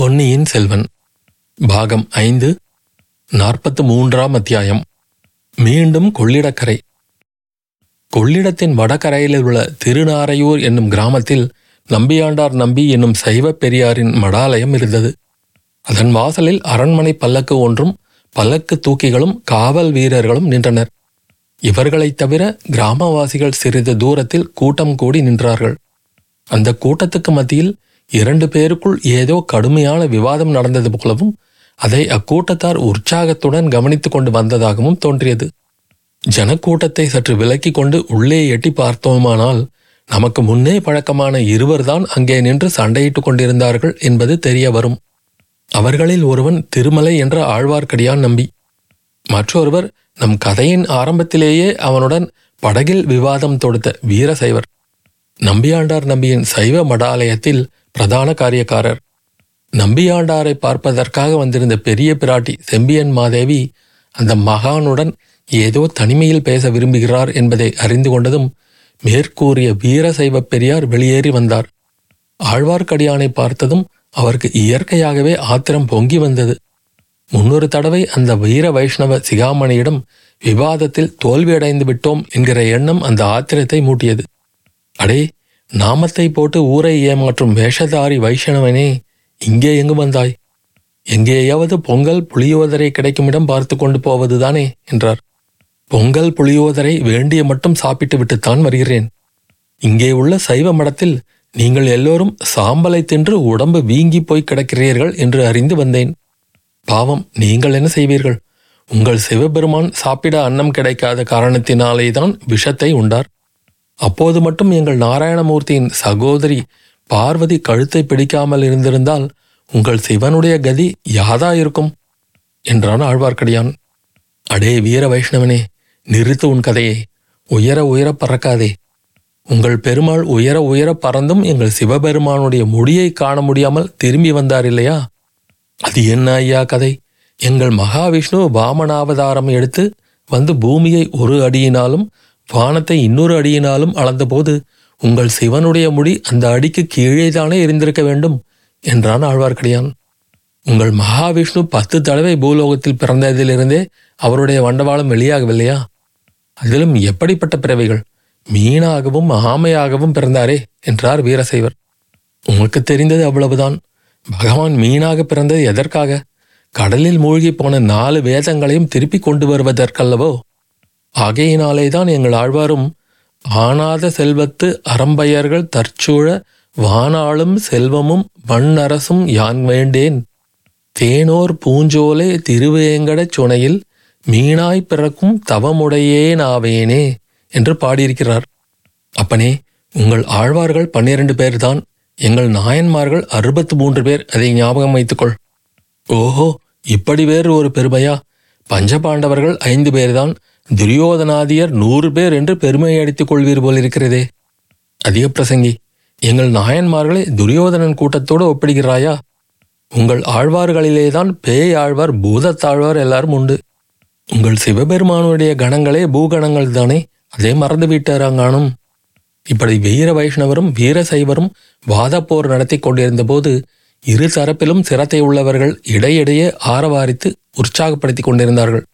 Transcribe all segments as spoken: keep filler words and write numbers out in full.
பொன்னியின் செல்வன் பாகம் ஐந்து நாற்பத்து மூன்றாம் அத்தியாயம். மீண்டும் கொள்ளிடக்கரை. கொள்ளிடத்தின் வடகரையில் உள்ள திருநாரையூர் என்னும் கிராமத்தில் நம்பியாண்டார் நம்பி என்னும் சைவ பெரியாரின் மடாலயம் இருந்தது. அதன் வாசலில் அரண்மனை பல்லக்கு ஒன்றும் பல்லக்கு தூக்கிகளும் காவல் வீரர்களும் நின்றனர். இவர்களைத் தவிர கிராமவாசிகள் சிறிது தூரத்தில் கூட்டம் கூடி நின்றார்கள். அந்த கூட்டத்துக்கு மத்தியில் இரண்டு பேருக்குள் ஏதோ கடுமையான விவாதம் நடந்தது போலவும் அதை அக்கூட்டத்தார் உற்சாகத்துடன் கவனித்து கொண்டு வந்ததாகவும் தோன்றியது. ஜனக்கூட்டத்தை சற்று விலக்கி கொண்டு உள்ளே எட்டி பார்த்தோமானால் நமக்கு முன்னே பழக்கமான இருவர்தான் அங்கே நின்று சண்டையிட்டு கொண்டிருந்தார்கள் என்பது தெரிய வரும். அவர்களில் ஒருவன் திருமலை என்ற ஆழ்வார்க்கடியான் நம்பி, மற்றொருவர் நம் கதையின் ஆரம்பத்திலேயே அவனுடன் படகில் விவாதம் தொடுத்த வீரசைவர், நம்பியாண்டார் நம்பியின் சைவ மடாலயத்தில் பிரதான காரியக்காரர். நம்பியாண்டாரை பார்ப்பதற்காக வந்திருந்த பெரிய பிராட்டி செம்பியன் மாதேவி அந்த மகானுடன் ஏதோ தனிமையில் பேச விரும்புகிறார் என்பதை அறிந்து கொண்டதும் மேற்கூறிய வீரசைவ பெரியார் வெளியேறி வந்தார். ஆழ்வார்க்கடியானை பார்த்ததும் அவருக்கு இயற்கையாகவே ஆத்திரம் பொங்கி வந்தது. முன்னொரு தடவை அந்த வீர வைஷ்ணவ சிகாமணியிடம் விவாதத்தில் தோல்வியடைந்து விட்டோம் என்கிற எண்ணம் அந்த ஆத்திரத்தை மூட்டியது. அடே, நாமத்தை போட்டு ஊரை ஏமாற்றும் வேஷதாரி வைஷ்ணவனே, இங்கே எங்கு வந்தாய்? எங்கேயாவது பொங்கல் புளியோதரை கிடைக்குமிடம் பார்த்து கொண்டு போவதுதானே என்றார். பொங்கல் புளியோதரை வேண்டிய மட்டும் சாப்பிட்டு விட்டுத்தான் வருகிறேன். இங்கே உள்ள சைவ மடத்தில் நீங்கள் எல்லோரும் சாம்பலை தின்று உடம்பு வீங்கி போய் கிடக்கிறீர்கள் என்று அறிந்து வந்தேன். பாவம், நீங்கள் என்ன செய்வீர்கள்? உங்கள் சிவபெருமான் சாப்பிட அன்னம் கிடைக்காத காரணத்தினாலேதான் விஷத்தை உண்டார். அப்போது மட்டும் எங்கள் நாராயணமூர்த்தியின் சகோதரி பார்வதி கழுத்தை பிடிக்காமல் இருந்திருந்தால் உங்கள் சிவனுடைய கதி யாதா இருக்கும் என்றான் ஆழ்வார்க்கடியான். அடே வீர வைஷ்ணவனே, நிறுத்து உன் கதையை. உயர உயர பறக்காதே. உங்கள் பெருமாள் உயர உயர பறந்தும் எங்கள் சிவபெருமானுடைய முடியை காண முடியாமல் திரும்பி வந்தார் இல்லையா? அது என்ன ஐயா கதை? எங்கள் மகாவிஷ்ணு வாமனாவதாரம் எடுத்து வந்து பூமியை ஒரு அடியினாலும் வானத்தை இன்னொரு அடியினாலும் அளந்தபோது உங்கள் சிவனுடைய முடி அந்த அடிக்கு கீழேதானே இருந்திருக்க வேண்டும் என்றான் ஆழ்வார்க்கடியான். உங்கள் மகாவிஷ்ணு பத்து தடவை பூலோகத்தில் பிறந்ததிலிருந்தே அவருடைய வண்டவாளம் வெளியாகவில்லையா? அதிலும் எப்படிப்பட்ட பிறவைகள்! மீனாகவும் ஆமையாகவும் பிறந்தாரே என்றார் வீரசைவர். உங்களுக்கு தெரிந்தது அவ்வளவுதான். பகவான் மீனாக பிறந்தது எதற்காக? கடலில் மூழ்கி போன நாலு வேதங்களையும் திருப்பி கொண்டு வருவதற்கல்லவோ. ஆகையினாலேதான் எங்கள் ஆழ்வாரும் ஆனாத செல்வத்து அரம்பையர்கள் தற்சூழ வானாளும் செல்வமும் மண்ணரசும் யான் வேண்டேன், தேனோர் பூஞ்சோலை திருவேங்கடச் சுனையில் மீனாய் பிறக்கும் தவமுடையேனாவேனே என்று பாடியிருக்கிறார். அப்பனே, உங்கள் ஆழ்வார்கள் பன்னிரண்டு பேர்தான், எங்கள் நாயன்மார்கள் அறுபத்து மூன்று பேர், அதை ஞாபகம் வைத்துக்கொள். ஓஹோ, இப்படி வேறு ஒரு பெருமையா? பஞ்சபாண்டவர்கள் ஐந்து பேர்தான், துரியோதனாதியர் நூறு பேர் என்று பெருமையடித்துக் கொள்வீர் போலிருக்கிறதே. அதிக பிரசங்கி, எங்கள் நாயன்மார்களை துரியோதனன் கூட்டத்தோடு ஒப்பிடுகிறாயா? உங்கள் ஆழ்வார்களிலேதான் பேயாழ்வார் பூதத்தாழ்வார் எல்லாரும் உண்டு. உங்கள் சிவபெருமானுடைய கணங்களே பூகணங்கள் தானே, அதே மறந்து விட்டாராங்கானும். இப்படி வீர வைஷ்ணவரும் வீரசைவரும் வாதப்போர் நடத்தி கொண்டிருந்த போது இரு தரப்பிலும் சிரத்தை உள்ளவர்கள் இடையிடையே ஆரவாரித்து உற்சாகப்படுத்தி கொண்டிருந்தார்கள்.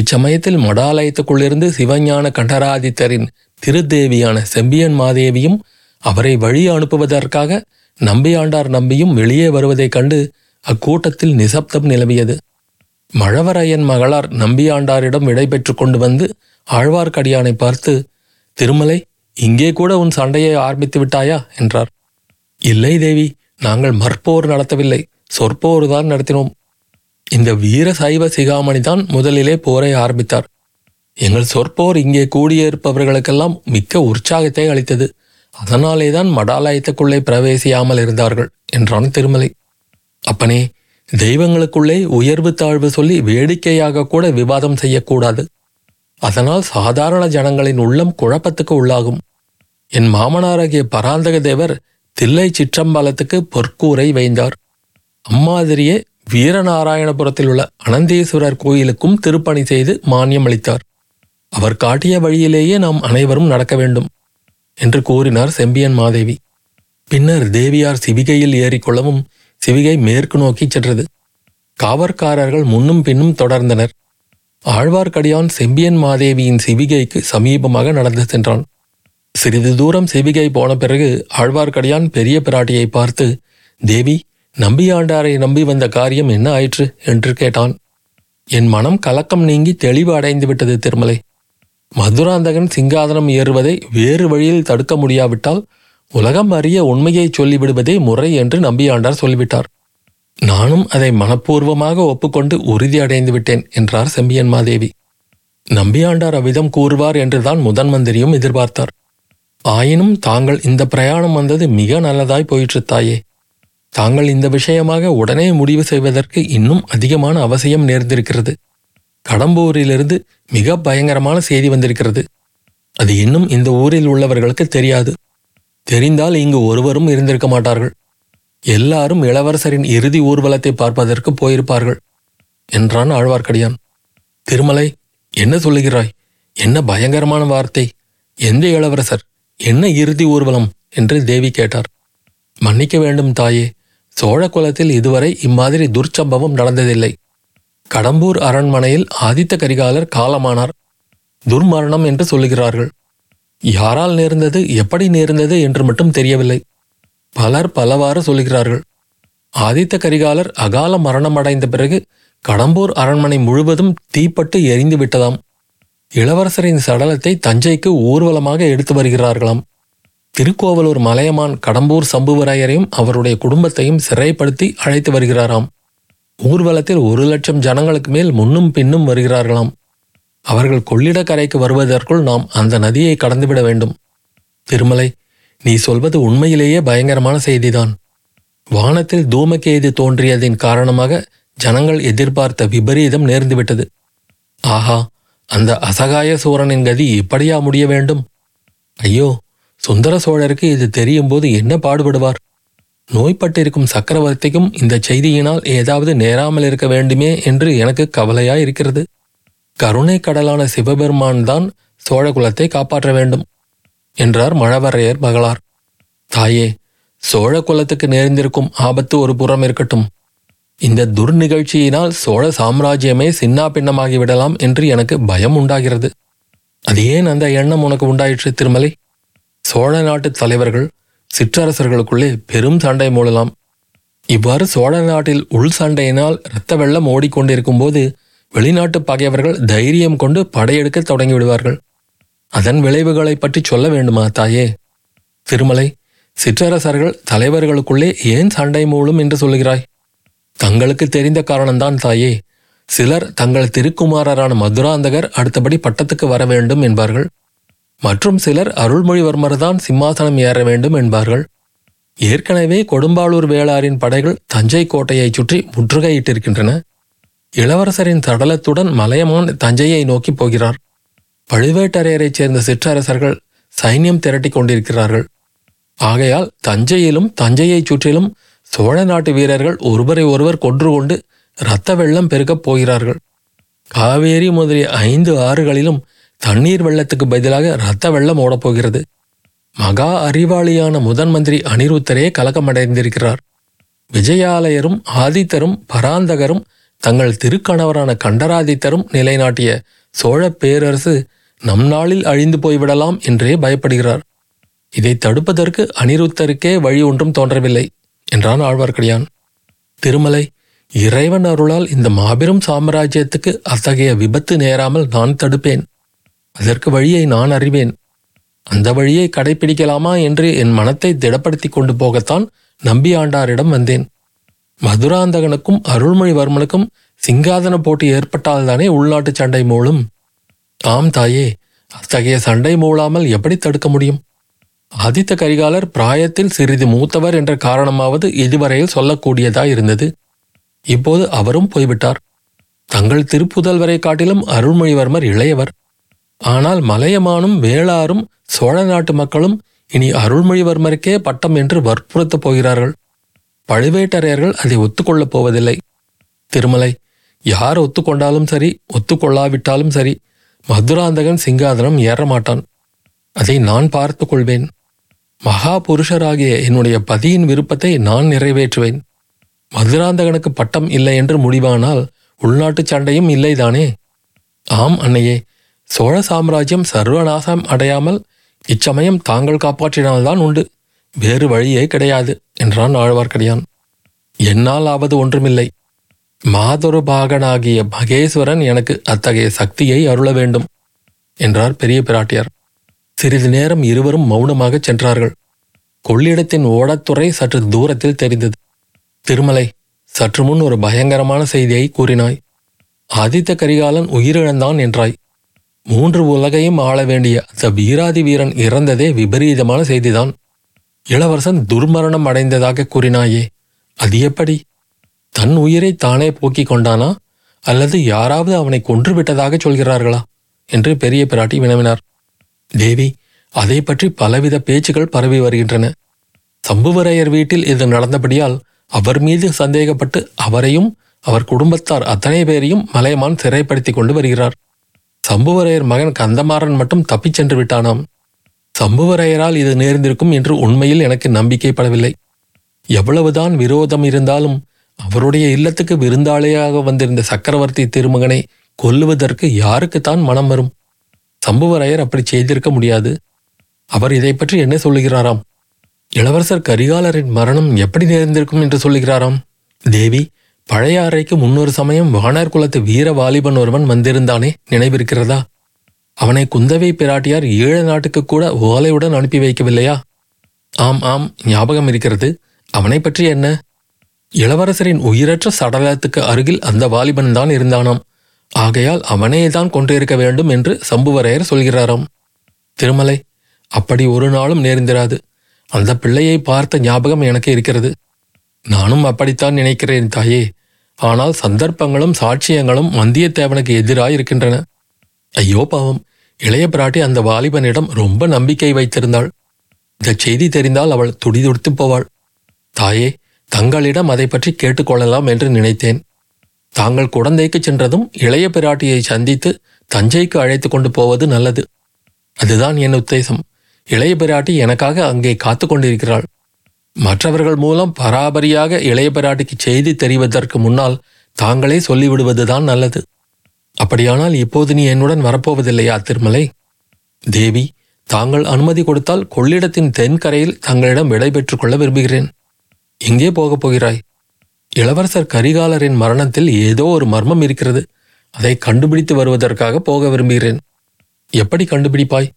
இச்சமயத்தில் மடாலயத்துக்குள்ளிருந்து சிவஞான கண்டராதித்தரின் திருத்தேவியான செம்பியன் மாதேவியும் அவரை வழி அனுப்புவதற்காக நம்பியாண்டார் நம்பியும் வெளியே வருவதைக் கண்டு அக்கூட்டத்தில் நிசப்தம் நிலவியது. மழவரையன் மகளார் நம்பியாண்டாரிடம் விடைபெற்று கொண்டு வந்து ஆழ்வார்க்கடியானை பார்த்து, திருமலை, இங்கே கூட உன் சண்டையை ஆரம்பித்து விட்டாயா என்றார். இல்லை தேவி, நாங்கள் மற்போர் நடத்தவில்லை, சொற்போர்தான் நடத்தினோம். இந்த வீர சைவ சிகாமணிதான் முதலிலே போரை ஆரம்பித்தார். எங்கள் சொற்போர் இங்கே கூடியிருப்பவர்களுக்கெல்லாம் மிக்க உற்சாகத்தை அளித்தது. அதனாலேதான் மடாலயத்துக்குள்ளே பிரவேசியாமல் இருந்தார்கள் என்றான் திருமலை. அப்பனே, தெய்வங்களுக்குள்ளே உயர்வு தாழ்வு சொல்லி வேடிக்கையாக கூட விவாதம் செய்யக்கூடாது. அதனால் சாதாரண ஜனங்களின் உள்ளம் குழப்பத்துக்கு உள்ளாகும். என் மாமனாராகிய பராந்தக தேவர் தில்லை சிற்றம்பலத்துக்கு பொற்கூரை வைந்தார். அம்மாதிரியே வீரநாராயணபுரத்தில் உள்ள அனந்தீஸ்வரர் கோயிலுக்கும் திருப்பணி செய்து மானியம் அளித்தார். அவர் காட்டிய வழியிலேயே நாம் அனைவரும் நடக்க வேண்டும் என்று கூறினார் செம்பியன் மாதேவி. பின்னர் தேவியார் சிவிகையில் ஏறிக்கொள்ளவும் சிவிகை மேற்கு நோக்கி சென்றது. காவற்காரர்கள் முன்னும் பின்னும் தொடர்ந்தனர். ஆழ்வார்க்கடியான் செம்பியன் மாதேவியின் சிவிகைக்கு சமீபமாக நடந்து சென்றான். சிறிது தூரம் சிவிகை போன பிறகு ஆழ்வார்க்கடியான் பெரிய பிராட்டியை பார்த்து, தேவி, நம்பியாண்டாரை நம்பி வந்த காரியம் என்ன ஆயிற்று என்று கேட்டான். என் மனம் கலக்கம் நீங்கி தெளிவு அடைந்து விட்டது திருமலை. மதுராந்தகன் சிங்காதனம் ஏறுவதை வேறு வழியில் தடுக்க முடியாவிட்டால் உலகம் அறிய உண்மையை சொல்லிவிடுவதே முறை என்று நம்பியாண்டார் சொல்லிவிட்டார். நானும் அதை மனப்பூர்வமாக ஒப்புக்கொண்டு உறுதியடைந்து விட்டேன் என்றார் செம்பியன் மாதேவி. நம்பியாண்டார் அவ்விதம் கூறுவார் என்றுதான் முதன் மந்திரியும் எதிர்பார்த்தார். ஆயினும் தாங்கள் இந்த பிரயாணம் வந்தது மிக நல்லதாய் போயிற்று தாயே. தாங்கள் இந்த விஷயமாக உடனே முடிவு செய்வதற்கு இன்னும் அதிகமான அவசியம் நேர்ந்திருக்கிறது. கடம்பூரிலிருந்து மிக பயங்கரமான செய்தி வந்திருக்கிறது. அது இன்னும் இந்த ஊரில் உள்ளவர்களுக்கு தெரியாது. தெரிந்தால் இங்கு ஒருவரும் இருந்திருக்க மாட்டார்கள். எல்லாரும் இளவரசரின் இறுதி ஊர்வலத்தை பார்ப்பதற்கு போயிருப்பார்கள் என்றான் ஆழ்வார்க்கடியான். திருமலை, என்ன சொல்லுகிறாய்? என்ன பயங்கரமான வார்த்தை! எந்த இளவரசர்? என்ன இறுதி ஊர்வலம் என்று தேவி கேட்டார். மன்னிக்க வேண்டும் தாயே, சோழ குலத்தில் இதுவரை இம்மாதிரி துர்ச்சம்பவம் நடந்ததில்லை. கடம்பூர் அரண்மனையில் ஆதித்த கரிகாலர் காலமானார். துர்மரணம் என்று சொல்லுகிறார்கள். யாரால் நேர்ந்தது, எப்படி நேர்ந்தது என்று மட்டும் தெரியவில்லை. பலர் பலவாறு சொல்கிறார்கள். ஆதித்த கரிகாலர் அகால மரணமடைந்த பிறகு கடம்பூர் அரண்மனை முழுவதும் தீப்பட்டு எரிந்து விட்டதாம். இளவரசரின் சடலத்தை தஞ்சைக்கு ஊர்வலமாக எடுத்து வருகிறார்களாம். திருக்கோவலூர் மலையமான் கடம்பூர் சம்புவரையரையும் அவருடைய குடும்பத்தையும் சிறைப்படுத்தி அழைத்து வருகிறாராம். ஊர்வலத்தில் ஒரு லட்சம் ஜனங்களுக்கு மேல் முன்னும் பின்னும் வருகிறார்களாம். அவர்கள் கொள்ளிடக்கரைக்கு வருவதற்குள் நாம் அந்த நதியை கடந்துவிட வேண்டும். திருமலை, நீ சொல்வது உண்மையிலேயே பயங்கரமான செய்திதான். வானத்தில் தூமகேது தோன்றியதின் காரணமாக ஜனங்கள் எதிர்பார்த்த விபரீதம் நேர்ந்துவிட்டது. ஆஹா, அந்த அசகாய சூரனின் கதி எப்படியா முடிய வேண்டும்? ஐயோ, சுந்தர சோழருக்கு இது தெரியும் போது என்ன பாடுபடுவார்! நோய்பட்டிருக்கும் சக்கரவர்த்திக்கும் இந்த செய்தியினால் ஏதாவது நேராமல் இருக்க வேண்டுமே என்று எனக்கு கவலையாயிருக்கிறது. கருணை கடலான சிவபெருமான் தான் சோழ குலத்தை காப்பாற்ற வேண்டும் என்றார் மழவரையர் மகளார். தாயே, சோழ குலத்துக்கு நேர்ந்திருக்கும் ஆபத்து ஒரு புறம் இருக்கட்டும், இந்த துர்நிகழ்ச்சியினால் சோழ சாம்ராஜ்யமே சின்னா பின்னமாகிவிடலாம் என்று எனக்கு பயம் உண்டாகிறது. அது ஏன் அந்த எண்ணம் உனக்கு உண்டாயிற்று திருமலை? சோழ நாட்டு தலைவர்கள் சிற்றரசர்களுக்குள்ளே பெரும் சண்டை மூடலாம். இவ்வாறு சோழ நாட்டில் உள் சண்டையினால் இரத்த வெள்ளம் ஓடிக்கொண்டிருக்கும் போது வெளிநாட்டு பகையவர்கள் தைரியம் கொண்டு படையெடுக்க தொடங்கிவிடுவார்கள். அதன் விளைவுகளை பற்றி சொல்ல வேண்டுமா தாயே? திருமலை, சிற்றரசர்கள் தலைவர்களுக்குள்ளே ஏன் சண்டை மூலம் என்று சொல்கிறாய்? தங்களுக்கு தெரிந்த காரணம்தான் தாயே. சிலர் தங்கள் திருக்குமாரரான மதுராந்தகர் அடுத்தபடி பட்டத்துக்கு வர வேண்டும் என்பார்கள். மற்றும் சிலர் அருள்மொழிவர்மர் தான் சிம்மாசனம் ஏற வேண்டும் என்பார்கள். ஏற்கனவே கொடும்பாளூர் வேளாரின் படைகள் தஞ்சை கோட்டையை சுற்றி முற்றுகையிட்டிருக்கின்றன. இளவரசரின் சடலத்துடன் மலையமான் தஞ்சையை நோக்கி போகிறார். பழுவேட்டரையரைச் சேர்ந்த சிற்றரசர்கள் சைன்யம் திரட்டி கொண்டிருக்கிறார்கள். ஆகையால் தஞ்சையிலும் தஞ்சையைச் சுற்றிலும் சோழ நாட்டு வீரர்கள் ஒருவரை ஒருவர் கொன்று கொண்டு இரத்த வெள்ளம் பெருக்கப் போகிறார்கள். காவேரி முதலிய ஐந்து ஆறுகளிலும் தண்ணீர் வெள்ளத்துக்கு பதிலாக இரத்த வெள்ளம் ஓடப்போகிறது. மகா அறிவாளியான முதன் மந்திரி அனிருத்தரே கலக்கமடைந்திருக்கிறார். விஜயாலயரும் ஆதித்தரும் பராந்தகரும் தங்கள் திருக்கணவரான கண்டராதித்தரும் நிலைநாட்டிய சோழ பேரரசு நம் நாளில் அழிந்து போய்விடலாம் என்றே பயப்படுகிறார். இதை தடுப்பதற்கு அனிருத்தருக்கே வழி ஒன்றும் தோன்றவில்லை என்றான் ஆழ்வார்க்கடியான். திருமலை, இறைவன் அருளால் இந்த மாபெரும் சாம்ராஜ்யத்துக்கு அத்தகைய விபத்து நேராமல் நான் தடுப்பேன். அதற்கு வழியை நான் அறிவேன். அந்த வழியை கடைபிடிக்கலாமா என்று என் மனத்தை திடப்படுத்தி கொண்டு போகத்தான் நம்பியாண்டாரிடம் வந்தேன். மதுராந்தகனுக்கும் அருள்மொழிவர்மனுக்கும் சிங்காதன போட்டி ஏற்பட்டால்தானே உள்நாட்டு சண்டை மூளும். ஆம் தாயே, அத்தகைய சண்டை மூளாமல் எப்படி தடுக்க முடியும்? ஆதித்த கரிகாலர் பிராயத்தில் சிறிது மூத்தவர் என்ற காரணமாவது இதுவரையில் சொல்லக்கூடியதாயிருந்தது. இப்போது அவரும் போய்விட்டார். தங்கள் திருப்புதல்வரை காட்டிலும் அருள்மொழிவர்மர் இளையவர். ஆனால் மலையமானும் வேளாரும் சோழ நாட்டு மக்களும் இனி அருள்மொழிவர்மருக்கே பட்டம் என்று வற்புறுத்தப் போகிறார்கள். பழுவேட்டரையர்கள் அதை ஒத்துக்கொள்ளப் போவதில்லை. திருமலை, யார் ஒத்துக்கொண்டாலும் சரி ஒத்துக்கொள்ளாவிட்டாலும் சரி, மதுராந்தகன் சிங்காதனம் ஏறமாட்டான். அதை நான் பார்த்து கொள்வேன். மகா புருஷராகிய என்னுடைய பதியின் விருப்பத்தை நான் நிறைவேற்றுவேன். மதுராந்தகனுக்கு பட்டம் இல்லை என்று முடிவானால் உள்நாட்டு சண்டையும் இல்லைதானே? ஆம் அன்னையே, சோழ சாம்ராஜ்யம் சர்வநாசம் அடையாமல் இச்சமயம் தாங்கள் காப்பாற்றினால்தான் உண்டு, வேறு வழியே கிடையாது என்றான் ஆழ்வார்க்கடியான். என்னால் ஆவது ஒன்றுமில்லை. மாதொரு பாகனாகிய மகேஸ்வரன் எனக்கு அத்தகைய சக்தியை அருள வேண்டும் என்றார் பெரிய பிராட்டியார். சிறிது நேரம் இருவரும் மௌனமாக சென்றார்கள். கொள்ளிடத்தின் ஓடத்துறை சற்று தூரத்தில் தெரிந்தது. திருமலை, சற்று முன் ஒரு பயங்கரமான செய்தியை கூறினாய். ஆதித்த கரிகாலன் உயிரிழந்தான் என்றாய். மூன்று உலகையும் ஆள வேண்டிய அந்த வீராதி வீரன் இறந்ததே விபரீதமான செய்திதான். இளவரசன் துர்மரணம் அடைந்ததாக கூறினாயே, அது எப்படி? தன் உயிரை தானே போக்கிக் கொண்டானா, அல்லது யாராவது அவனை கொன்றுவிட்டதாக சொல்கிறார்களா என்று பெரிய பிராட்டி வினவினார். தேவி, அதை பற்றி பலவித பேச்சுகள் பரவி வருகின்றன. சம்புவரையர் வீட்டில் இது நடந்தபடியால் அவர் மீது சந்தேகப்பட்டு அவரையும் அவர் குடும்பத்தார் அத்தனை பேரையும் மலையமான் சிறைப்படுத்தி கொண்டு வருகிறார். சம்புவரையர் மகன் கந்தமாறன் மட்டும் தப்பிச் சென்று விட்டானாம். சம்புவரையரால் இது நேர்ந்திருக்கும் என்று உண்மையில் எனக்கு நம்பிக்கைப்படவில்லை. எவ்வளவுதான் விரோதம் இருந்தாலும் அவருடைய இல்லத்துக்கு விருந்தாளியாக வந்திருந்த சக்கரவர்த்தி திருமகனை கொல்லுவதற்கு யாருக்குத்தான் மனம் வரும்? சம்புவரையர் அப்படி செய்திருக்க முடியாது. அவர் இதை பற்றி என்ன சொல்லுகிறாராம்? இளவரசர் கரிகாலரின் மரணம் எப்படி நேர்ந்திருக்கும் என்று சொல்லுகிறாராம். தேவி, பழைய அறைக்கு முன்னொரு சமயம் வானர் குலத்து வீர வாலிபன் ஒருவன் வந்திருந்தானே, நினைவிருக்கிறதா? அவனை குந்தவை பிராட்டியார் ஈழ நாட்டுக்கு கூட ஓலையுடன் அனுப்பி வைக்கவில்லையா? ஆம் ஆம், ஞாபகம் இருக்கிறது. அவனை பற்றி என்ன? இளவரசரின் உயிரற்ற சடலத்துக்கு அருகில் அந்த வாலிபன் தான் இருந்தானாம். ஆகையால் அவனேதான் கொன்றிருக்க வேண்டும் என்று சம்புவரையர் சொல்கிறாராம். திருமலை, அப்படி ஒரு நாளும் நேர்ந்திராது. அந்த பிள்ளையை பார்த்த ஞாபகம் எனக்கு இருக்கிறது. நானும் அப்படித்தான் நினைக்கிறேன் தாயே. ஆனால் சந்தர்ப்பங்களும் சாட்சியங்களும் வந்தியத்தேவனுக்கு எதிராக இருக்கின்றன. ஐயோ பாவம், இளைய பிராட்டி அந்த வாலிபனிடம் ரொம்ப நம்பிக்கை வைத்திருந்தாள். இந்த செய்தி தெரிந்தால் அவள் துடிதுடித்து போவாள். தாயே, தங்களிடம் அதை பற்றி கேட்டுக்கொள்ளலாம் என்று நினைத்தேன். தாங்கள் குடந்தைக்கு சென்றதும் இளைய பிராட்டியை சந்தித்து தஞ்சைக்கு அழைத்து கொண்டு போவது நல்லது. அதுதான் என் உத்தேசம். இளைய பிராட்டி எனக்காக அங்கே காத்து கொண்டிருக்கிறாள். மற்றவர்கள் மூலம் பராபரியாக இளைய பிராட்டிக்கு செய்தி தெரிவதற்கு முன்னால் தாங்களே சொல்லிவிடுவதுதான் நல்லது. அப்படியானால் இப்போது நீ என்னுடன் வரப்போவதில்லையா திருமலை? தேவி, தாங்கள் அனுமதி கொடுத்தால் கொள்ளிடத்தின் தென்கரையில் தங்களிடம் விடை பெற்றுக் கொள்ள விரும்புகிறேன். எங்கே போகப் போகிறாய்? இளவரசர் கரிகாலரின் மரணத்தில் ஏதோ ஒரு மர்மம் இருக்கிறது. அதை கண்டுபிடித்து வருவதற்காக போக விரும்புகிறேன். எப்படி கண்டுபிடிப்பாய்?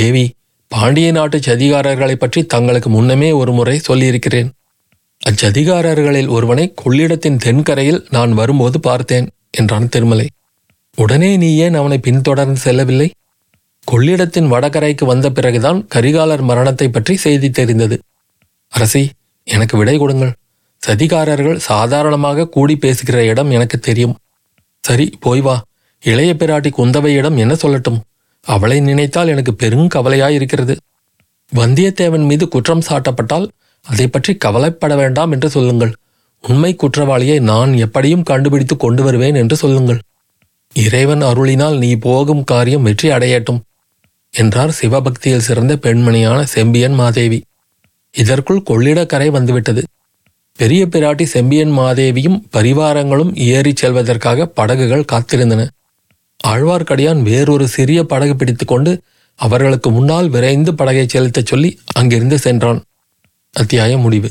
தேவி, பாண்டிய நாட்டு சதிகாரர்களை பற்றி தங்களுக்கு முன்னமே ஒரு முறை சொல்லியிருக்கிறேன். அச்சதிகாரர்களில் ஒருவனை கொள்ளிடத்தின் தென்கரையில் நான் வரும்போது பார்த்தேன் என்றான் திருமலை. உடனே நீ ஏன் அவனை பின்தொடர்ந்து செல்லவில்லை? கொள்ளிடத்தின் வடகரைக்கு வந்த பிறகுதான் கரிகாலர் மரணத்தை பற்றி செய்தி தெரிந்தது. அரசி, எனக்கு விடை கொடுங்கள். சதிகாரர்கள் சாதாரணமாக கூடி பேசுகிற இடம் எனக்கு தெரியும். சரி, போய் வா. இளைய பிராட்டி குந்தவையிடம் என்ன சொல்லட்டும்? அவளை நினைத்தால் எனக்கு பெரும் கவலையாயிருக்கிறது. வந்தியத்தேவன் மீது குற்றம் சாட்டப்பட்டால் அதை பற்றி கவலைப்பட வேண்டாம் என்று சொல்லுங்கள். உண்மை குற்றவாளியை நான் எப்படியும் கண்டுபிடித்து கொண்டு வருவேன் என்று சொல்லுங்கள். இறைவன் அருளினால் நீ போகும் காரியம் வெற்றி அடையட்டும் என்றார் சிவபக்தியில் சிறந்த பெண்மணியான செம்பியன் மாதேவி. இதற்குள் கொள்ளிடக்கரை வந்துவிட்டது. பெரிய பிராட்டி செம்பியன் மாதேவியும் பரிவாரங்களும் ஏறி செல்வதற்காக படகுகள் காத்திருந்தன. ஆழ்வார்க்கடியான் வேறொரு சிறிய படகு பிடித்து கொண்டு அவர்களுக்கு முன்னால் விரைந்து படகை செலுத்தச் சொல்லி அங்கிருந்து சென்றான். அத்தியாயம் முடிவு.